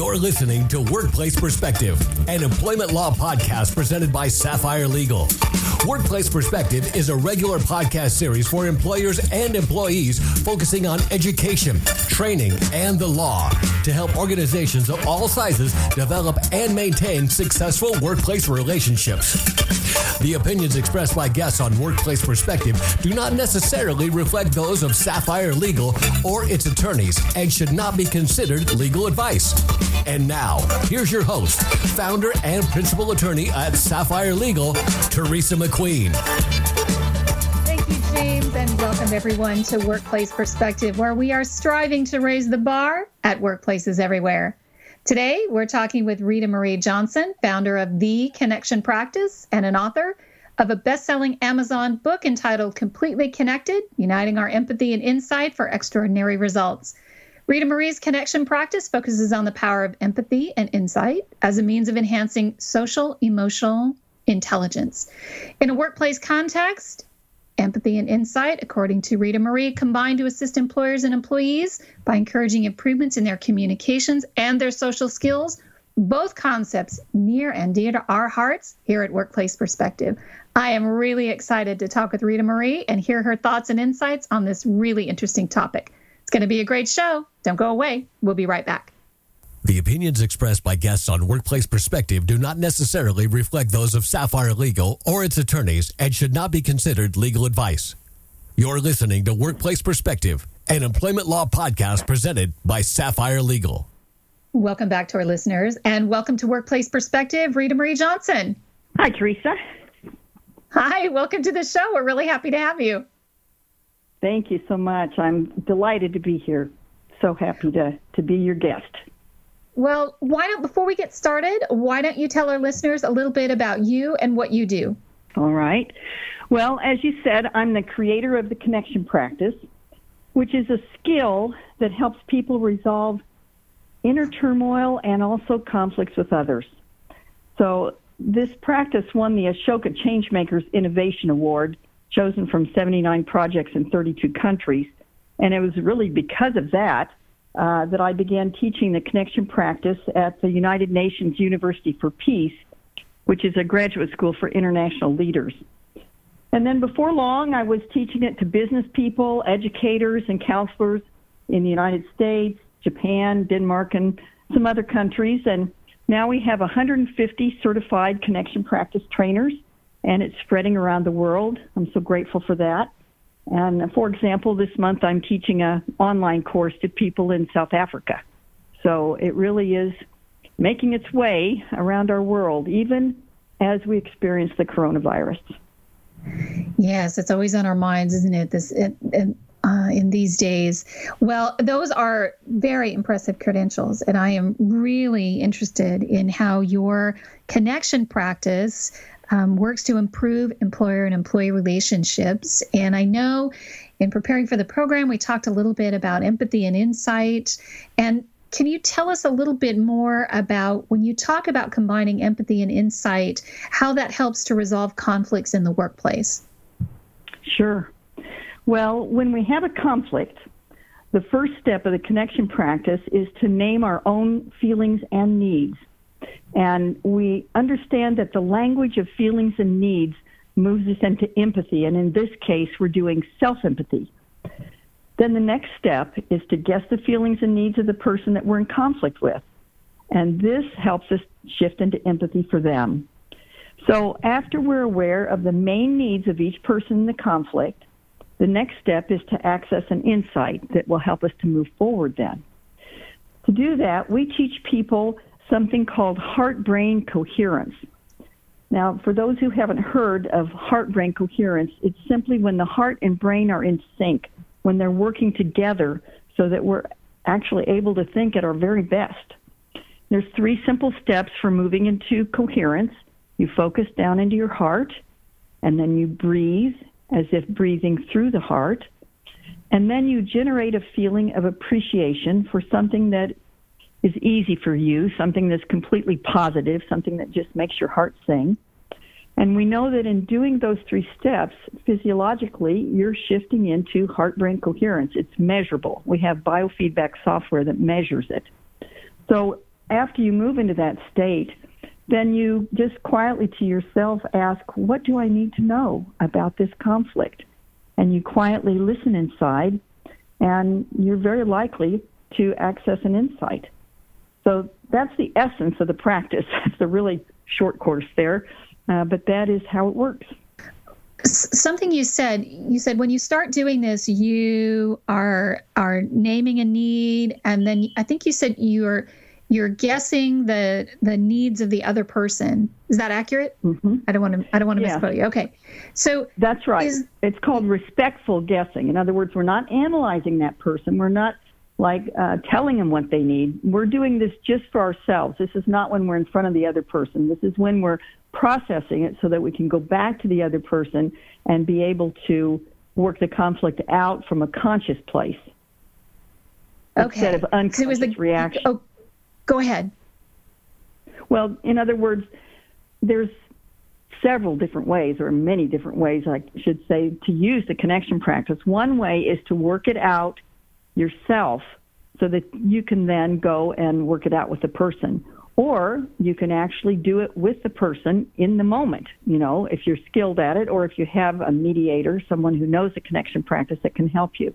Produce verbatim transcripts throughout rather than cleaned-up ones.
You're listening to Workplace Perspective, an employment law podcast presented by Sapphire Legal. Workplace Perspective is a regular podcast series for employers and employees focusing on education, training, and the law to help organizations of all sizes develop and maintain successful workplace relationships. The opinions expressed by guests on Workplace Perspective do not necessarily reflect those of Sapphire Legal or its attorneys and should not be considered legal advice. And now, here's your host, founder and principal attorney at Sapphire Legal, Teresa McQueen. Thank you, James, and welcome everyone to Workplace Perspective, where we are striving to raise the bar at workplaces everywhere. Today, we're talking with Rita Marie Johnson, founder of The Connection Practice and an author of a best-selling Amazon book entitled Completely Connected, Uniting Our Empathy and Insight for Extraordinary Results. Rita Marie's Connection Practice focuses on the power of empathy and insight as a means of enhancing social, emotional intelligence. In a workplace context, empathy and insight, according to Rita Marie, combine to assist employers and employees by encouraging improvements in their communications and their social skills, both concepts near and dear to our hearts here at Workplace Perspective. I am really excited to talk with Rita Marie and hear her thoughts and insights on this really interesting topic. It's going to be a great show. Don't go away. We'll be right back. The opinions expressed by guests on Workplace Perspective do not necessarily reflect those of Sapphire Legal or its attorneys and should not be considered legal advice. You're listening to Workplace Perspective, an employment law podcast presented by Sapphire Legal. Welcome back to our listeners, and welcome to Workplace Perspective, Rita Marie Johnson. Hi, Teresa. Hi, welcome to the show. We're really happy to have you. Thank you so much. I'm delighted to be here. So happy to, to be your guest. Well, why don't, before we get started, why don't you tell our listeners a little bit about you and what you do? All right. Well, as you said, I'm the creator of the Connection Practice, which is a skill that helps people resolve inner turmoil and also conflicts with others. So this practice won the Ashoka Changemakers Innovation Award, chosen from seventy-nine projects in thirty-two countries. And it was really because of that Uh, that I began teaching the Connection Practice at the United Nations University for Peace, which is a graduate school for international leaders. And then before long, I was teaching it to business people, educators, and counselors in the United States, Japan, Denmark, and some other countries. And now we have one hundred fifty certified Connection Practice trainers, and it's spreading around the world. I'm so grateful for that. And for example, this month I'm teaching an online course to people in South Africa. So it really is making its way around our world, even as we experience the coronavirus. Yes, it's always on our minds, isn't it, This it, it, uh, in these days? Well, those are very impressive credentials, and I am really interested in how your Connection Practice Um, works to improve employer and employee relationships. And I know in preparing for the program, we talked a little bit about empathy and insight. And can you tell us a little bit more about when you talk about combining empathy and insight, how that helps to resolve conflicts in the workplace? Sure. Well, when we have a conflict, the first step of the Connection Practice is to name our own feelings and needs. And we understand that the language of feelings and needs moves us into empathy. And in this case, we're doing self-empathy. Then the next step is to guess the feelings and needs of the person that we're in conflict with. And this helps us shift into empathy for them. So after we're aware of the main needs of each person in the conflict, the next step is to access an insight that will help us to move forward then. To do that, we teach people something called heart-brain coherence. Now, for those who haven't heard of heart-brain coherence, it's simply when the heart and brain are in sync, when they're working together so that we're actually able to think at our very best. There's three simple steps for moving into coherence. You focus down into your heart, and then you breathe as if breathing through the heart, and then you generate a feeling of appreciation for something that is easy for you, something that's completely positive, something that just makes your heart sing. And we know that in doing those three steps, physiologically, you're shifting into heart-brain coherence. It's measurable. We have biofeedback software that measures it. So after you move into that state, then you just quietly to yourself ask, what do I need to know about this conflict? And you quietly listen inside, and you're very likely to access an insight. So that's the essence of the practice. It's a really short course there, uh, but that is how it works. Something you said, you said when you start doing this, you are are naming a need, and then I think you said you're you're guessing the the needs of the other person. Is that accurate? Mm-hmm. I don't want to I don't want to yeah. misquote you. Okay, so that's right. Is, it's called respectful guessing. In other words, we're not analyzing that person. We're not like uh, telling them what they need. We're doing this just for ourselves. This is not when we're in front of the other person. This is when we're processing it so that we can go back to the other person and be able to work the conflict out from a conscious place okay. instead of unconscious so was the, reaction. Oh, go ahead. Well, in other words, there's several different ways, or many different ways, I should say, to use the connection practice. One way is to work it out yourself so that you can then go and work it out with the person. Or you can actually do it with the person in the moment, you know, if you're skilled at it, or if you have a mediator, someone who knows the connection practice that can help you.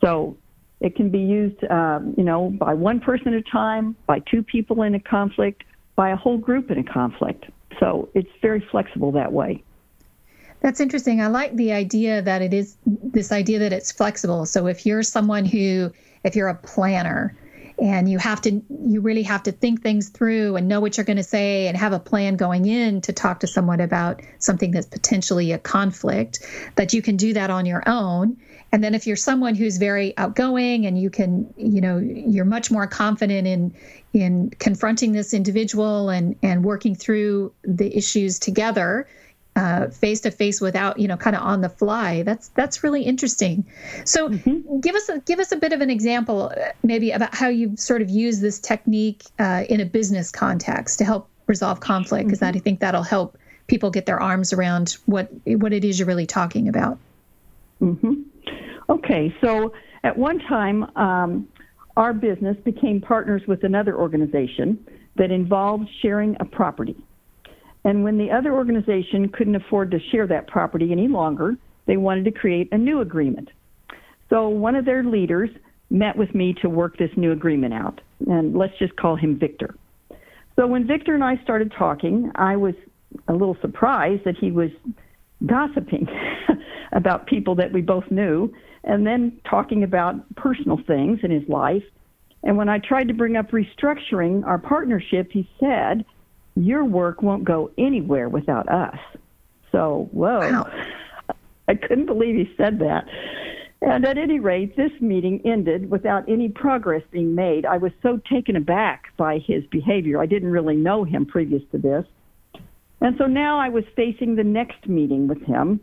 So it can be used, um, you know, by one person at a time, by two people in a conflict, by a whole group in a conflict. So it's very flexible that way. That's interesting. I like the idea that it is this idea that it's flexible. So if you're someone who, if you're a planner and you have to, you really have to think things through and know what you're going to say and have a plan going in to talk to someone about something that's potentially a conflict, that you can do that on your own. And then if you're someone who's very outgoing and you can, you know, you're much more confident in in confronting this individual and, and working through the issues together, Uh, face-to-face without, you know, kind of on the fly. That's that's really interesting. So mm-hmm. give us a, give us a bit of an example maybe about how you sort of use this technique uh, in a business context to help resolve conflict, because mm-hmm. I think that'll help people get their arms around what, what it is you're really talking about. Mm-hmm. Okay, so at one time, um, our business became partners with another organization that involved sharing a property. And when the other organization couldn't afford to share that property any longer, they wanted to create a new agreement. So one of their leaders met with me to work this new agreement out, and let's just call him Victor. So when Victor and I started talking, I was a little surprised that he was gossiping about people that we both knew, and then talking about personal things in his life. And when I tried to bring up restructuring our partnership, he said, "Your work won't go anywhere without us." So, whoa, wow. I couldn't believe he said that. And at any rate, this meeting ended without any progress being made. I was so taken aback by his behavior. I didn't really know him previous to this. And so now I was facing the next meeting with him,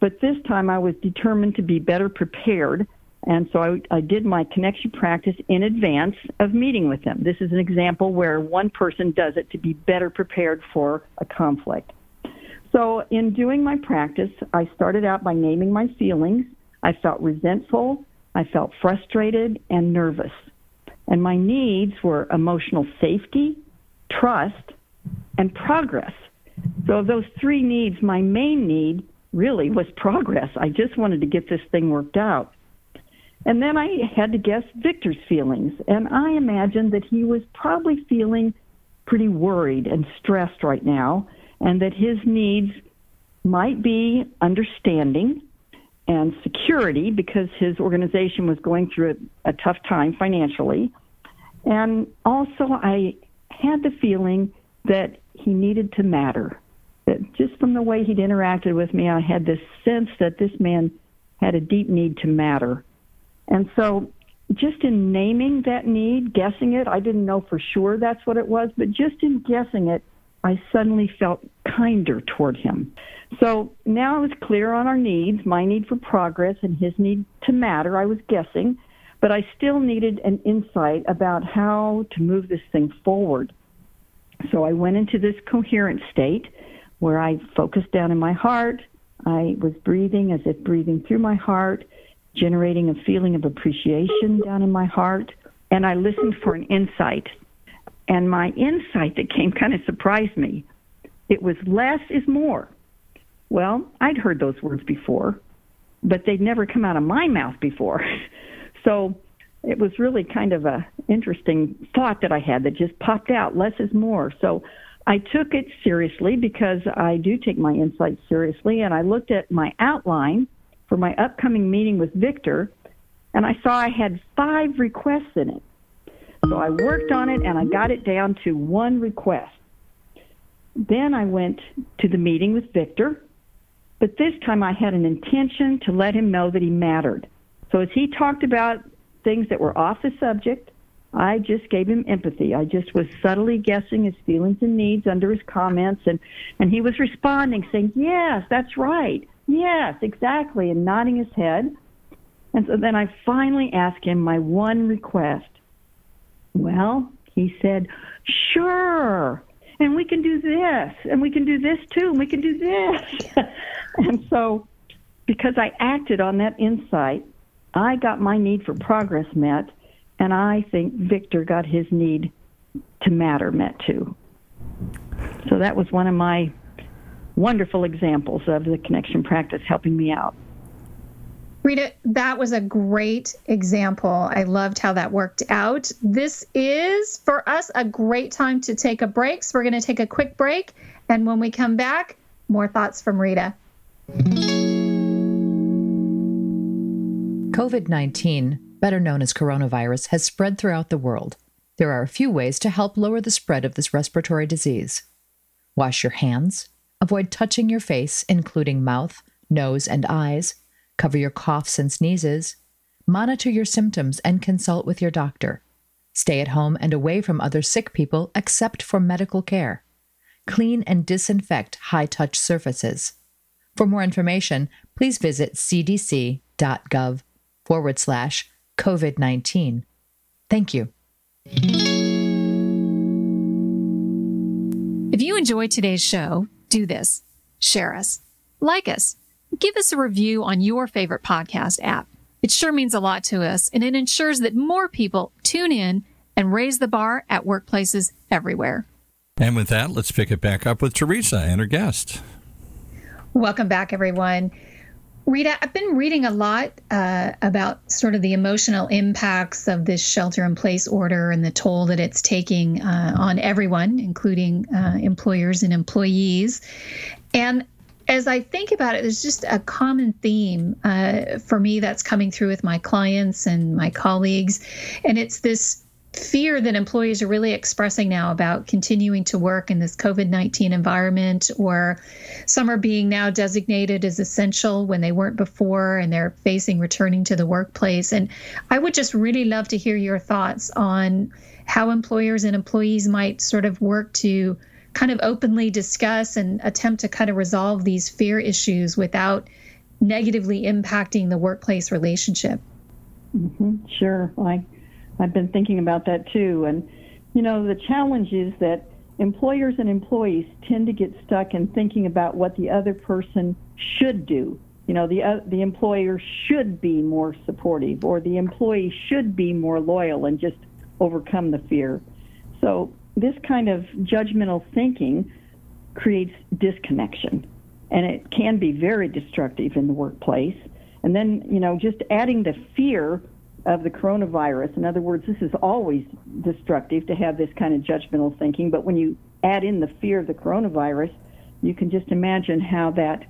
but this time I was determined to be better prepared. And so I, I did my connection practice in advance of meeting with them. This is an example where one person does it to be better prepared for a conflict. So in doing my practice, I started out by naming my feelings. I felt resentful, I felt frustrated, and nervous. And my needs were emotional safety, trust, and progress. So of those three needs, my main need really was progress. I just wanted to get this thing worked out. And then I had to guess Victor's feelings, and I imagined that he was probably feeling pretty worried and stressed right now, and that his needs might be understanding and security because his organization was going through a, a tough time financially. And also I had the feeling that he needed to matter, that just from the way he'd interacted with me, I had this sense that this man had a deep need to matter. And so just in naming that need, guessing it, I didn't know for sure that's what it was, but just in guessing it, I suddenly felt kinder toward him. So now I was clear on our needs, my need for progress and his need to matter. I was guessing, but I still needed an insight about how to move this thing forward. So I went into this coherent state where I focused down in my heart. I was breathing as if breathing through my heart, generating a feeling of appreciation down in my heart, and I listened for an insight. And my insight that came kind of surprised me. It was less is more. Well, I'd heard those words before, but they'd never come out of my mouth before. So it was really kind of a interesting thought that I had that just popped out. Less is more. So I took it seriously because I do take my insights seriously. And I looked at my outline for my upcoming meeting with Victor, and I saw I had five requests in it. So I worked on it, and I got it down to one request. Then I went to the meeting with Victor, but this time I had an intention to let him know that he mattered. So as he talked about things that were off the subject, I just gave him empathy. I just was subtly guessing his feelings and needs under his comments, and, and he was responding, saying, yes, that's right, yes, exactly, and nodding his head. And so then I finally asked him my one request. Well, he said, sure, and we can do this, and we can do this too, and we can do this. And so because I acted on that insight, I got my need for progress met, and I think Victor got his need to matter met too. So that was one of my wonderful examples of the Connection Practice helping me out. Rita, that was a great example. I loved how that worked out. This is, for us, a great time to take a break. So we're going to take a quick break. And when we come back, more thoughts from Rita. COVID nineteen, better known as coronavirus, has spread throughout the world. There are a few ways to help lower the spread of this respiratory disease. Wash your hands. Avoid touching your face, including mouth, nose, and eyes. Cover your coughs and sneezes. Monitor your symptoms and consult with your doctor. Stay at home and away from other sick people except for medical care. Clean and disinfect high-touch surfaces. For more information, please visit cdc.gov forward slash COVID-19. Thank you. If you enjoy today's show, do this. Share us. Like us. Give us a review on your favorite podcast app. It sure means a lot to us, and it ensures that more people tune in and raise the bar at workplaces everywhere. And with that, let's pick it back up with Teresa and her guest. Welcome back, everyone. Rita, I've been reading a lot uh, about sort of the emotional impacts of this shelter-in-place order and the toll that it's taking uh, on everyone, including uh, employers and employees. And as I think about it, there's just a common theme uh, for me that's coming through with my clients and my colleagues, and it's this fear that employees are really expressing now about continuing to work in this COVID nineteen environment, or some are being now designated as essential when they weren't before, and they're facing returning to the workplace. And I would just really love to hear your thoughts on how employers and employees might sort of work to kind of openly discuss and attempt to kind of resolve these fear issues without negatively impacting the workplace relationship. Mm-hmm. Sure. I, I've been thinking about that too. And, you know, the challenge is that employers and employees tend to get stuck in thinking about what the other person should do. You know, the, uh, the employer should be more supportive, or the employee should be more loyal and just overcome the fear. So this kind of judgmental thinking creates disconnection, and it can be very destructive in the workplace. And then, you know, just adding the fear of the coronavirus. In other words, this is always destructive to have this kind of judgmental thinking. But when you add in the fear of the coronavirus, you can just imagine how that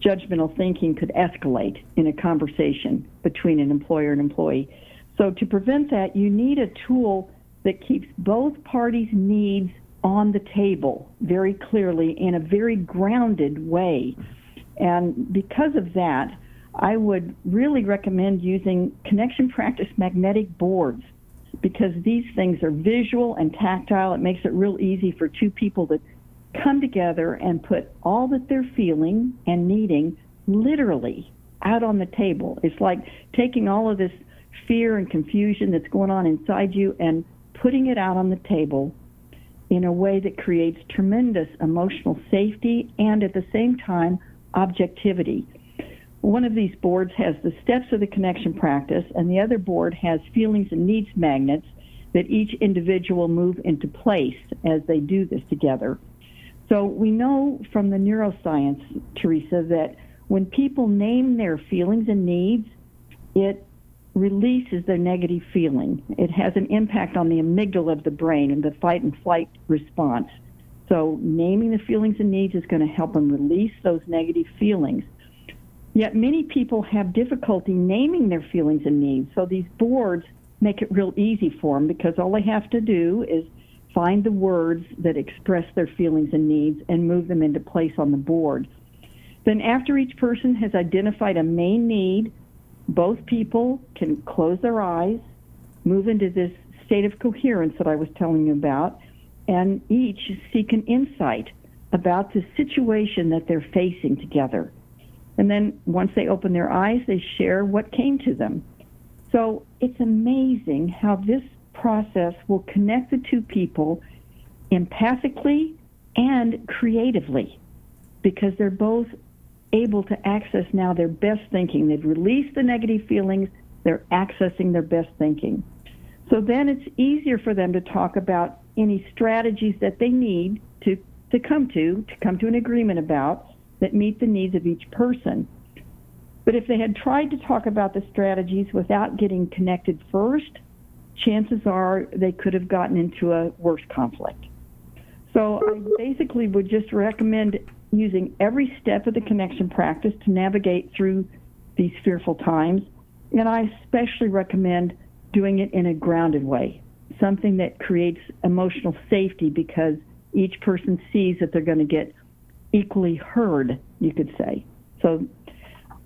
judgmental thinking could escalate in a conversation between an employer and employee. So to prevent that, you need a tool that keeps both parties' needs on the table very clearly in a very grounded way. And because of that, I would really recommend using Connection Practice magnetic boards, because these things are visual and tactile. It makes it real easy for two people to come together and put all that they're feeling and needing literally out on the table. It's like taking all of this fear and confusion that's going on inside you and putting it out on the table in a way that creates tremendous emotional safety and, at the same time, objectivity. One of these boards has the steps of the Connection Practice, and the other board has feelings and needs magnets. that each individual move into place as they do this together. So we know from the neuroscience, Teresa, that when people name their feelings and needs, it releases their negative feeling. It has an impact on the amygdala of the brain and the fight and flight response. So naming the feelings and needs is going to help them release those negative feelings. Yet many people have difficulty naming their feelings and needs. So these boards make it real easy for them, because all they have to do is find the words that express their feelings and needs and move them into place on the board. Then after each person has identified a main need, both people can close their eyes, move into this state of coherence that I was telling you about, and each seek an insight about the situation that they're facing together. And then once they open their eyes, they share what came to them. So it's amazing how this process will connect the two people empathically and creatively, because they're both able to access now their best thinking. They've released the negative feelings, they're accessing their best thinking. So then it's easier for them to talk about any strategies that they need to, to come to, to come to an agreement about that meet the needs of each person. But if they had tried to talk about the strategies without getting connected first, chances are they could have gotten into a worse conflict. So I basically would just recommend using every step of the connection practice to navigate through these fearful times. And I especially recommend doing it in a grounded way, something that creates emotional safety, because each person sees that they're going to get equally heard, you could say. So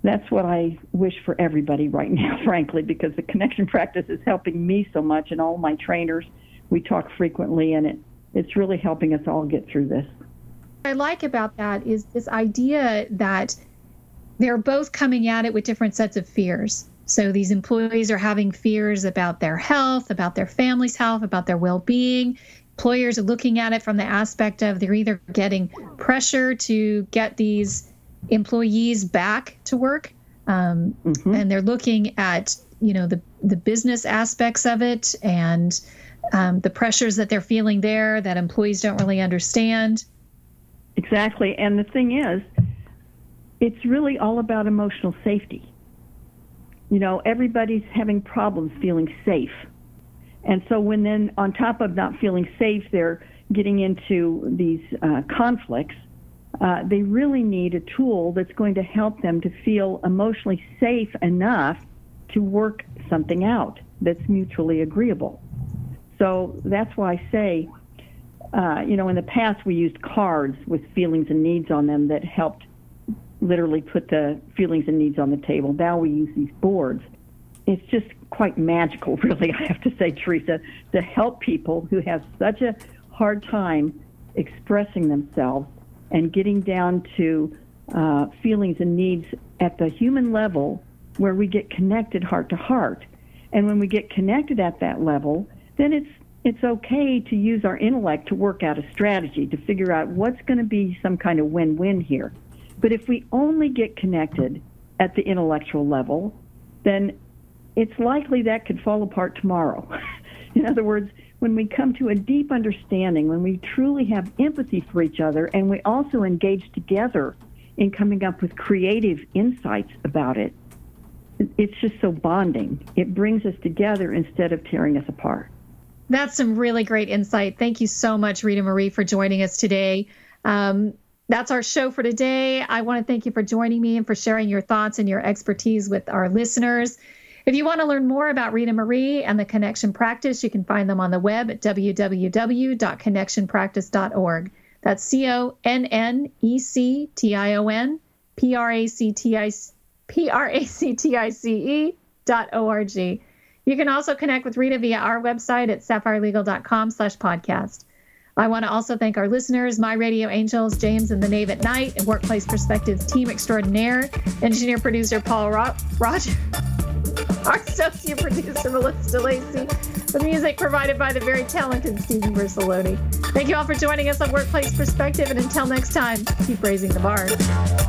that's what I wish for everybody right now, frankly, because the connection practice is helping me so much, and all my trainers, we talk frequently, and it, it's really helping us all get through this. What I like about that is this idea that they're both coming at it with different sets of fears. So these employees are having fears about their health, about their family's health, about their well-being. Employers are looking at it from the aspect of they're either getting pressure to get these employees back to work, um, mm-hmm. and they're looking at, you know, the, the business aspects of it and um, the pressures that they're feeling there that employees don't really understand. Exactly. And the thing is, it's really all about emotional safety. You know, everybody's having problems feeling safe. And so when then on top of not feeling safe, they're getting into these uh, conflicts, uh, they really need a tool that's going to help them to feel emotionally safe enough to work something out that's mutually agreeable. So that's why I say, Uh, you know, in the past, we used cards with feelings and needs on them that helped literally put the feelings and needs on the table. Now we use these boards. It's just quite magical, really, I have to say, Teresa, to help people who have such a hard time expressing themselves and getting down to uh, feelings and needs at the human level, where we get connected heart to heart. And when we get connected at that level, then it's It's okay to use our intellect to work out a strategy, to figure out what's going to be some kind of win-win here. But if we only get connected at the intellectual level, then it's likely that could fall apart tomorrow. In other words, when we come to a deep understanding, when we truly have empathy for each other, and we also engage together in coming up with creative insights about it, it's just so bonding. It brings us together instead of tearing us apart. That's some really great insight. Thank you so much, Rita Marie, for joining us today. Um, that's our show for today. I want to thank you for joining me and for sharing your thoughts and your expertise with our listeners. If you want to learn more about Rita Marie and the Connection Practice, you can find them on the web at w w w dot connection practice dot org. That's C O N N E C T I O N P R A C T I C E dot O R G. You can also connect with Rita via our website at sapphire legal dot com slash podcast. I want to also thank our listeners, My Radio Angels, James and the Knave at Night, and Workplace Perspectives Team Extraordinaire, Engineer Producer Paul Ro- Roger, our Associate Producer Melissa DeLacy, the music provided by the very talented Stephen Brissoloni. Thank you all for joining us on Workplace Perspective, and until next time, keep raising the bar.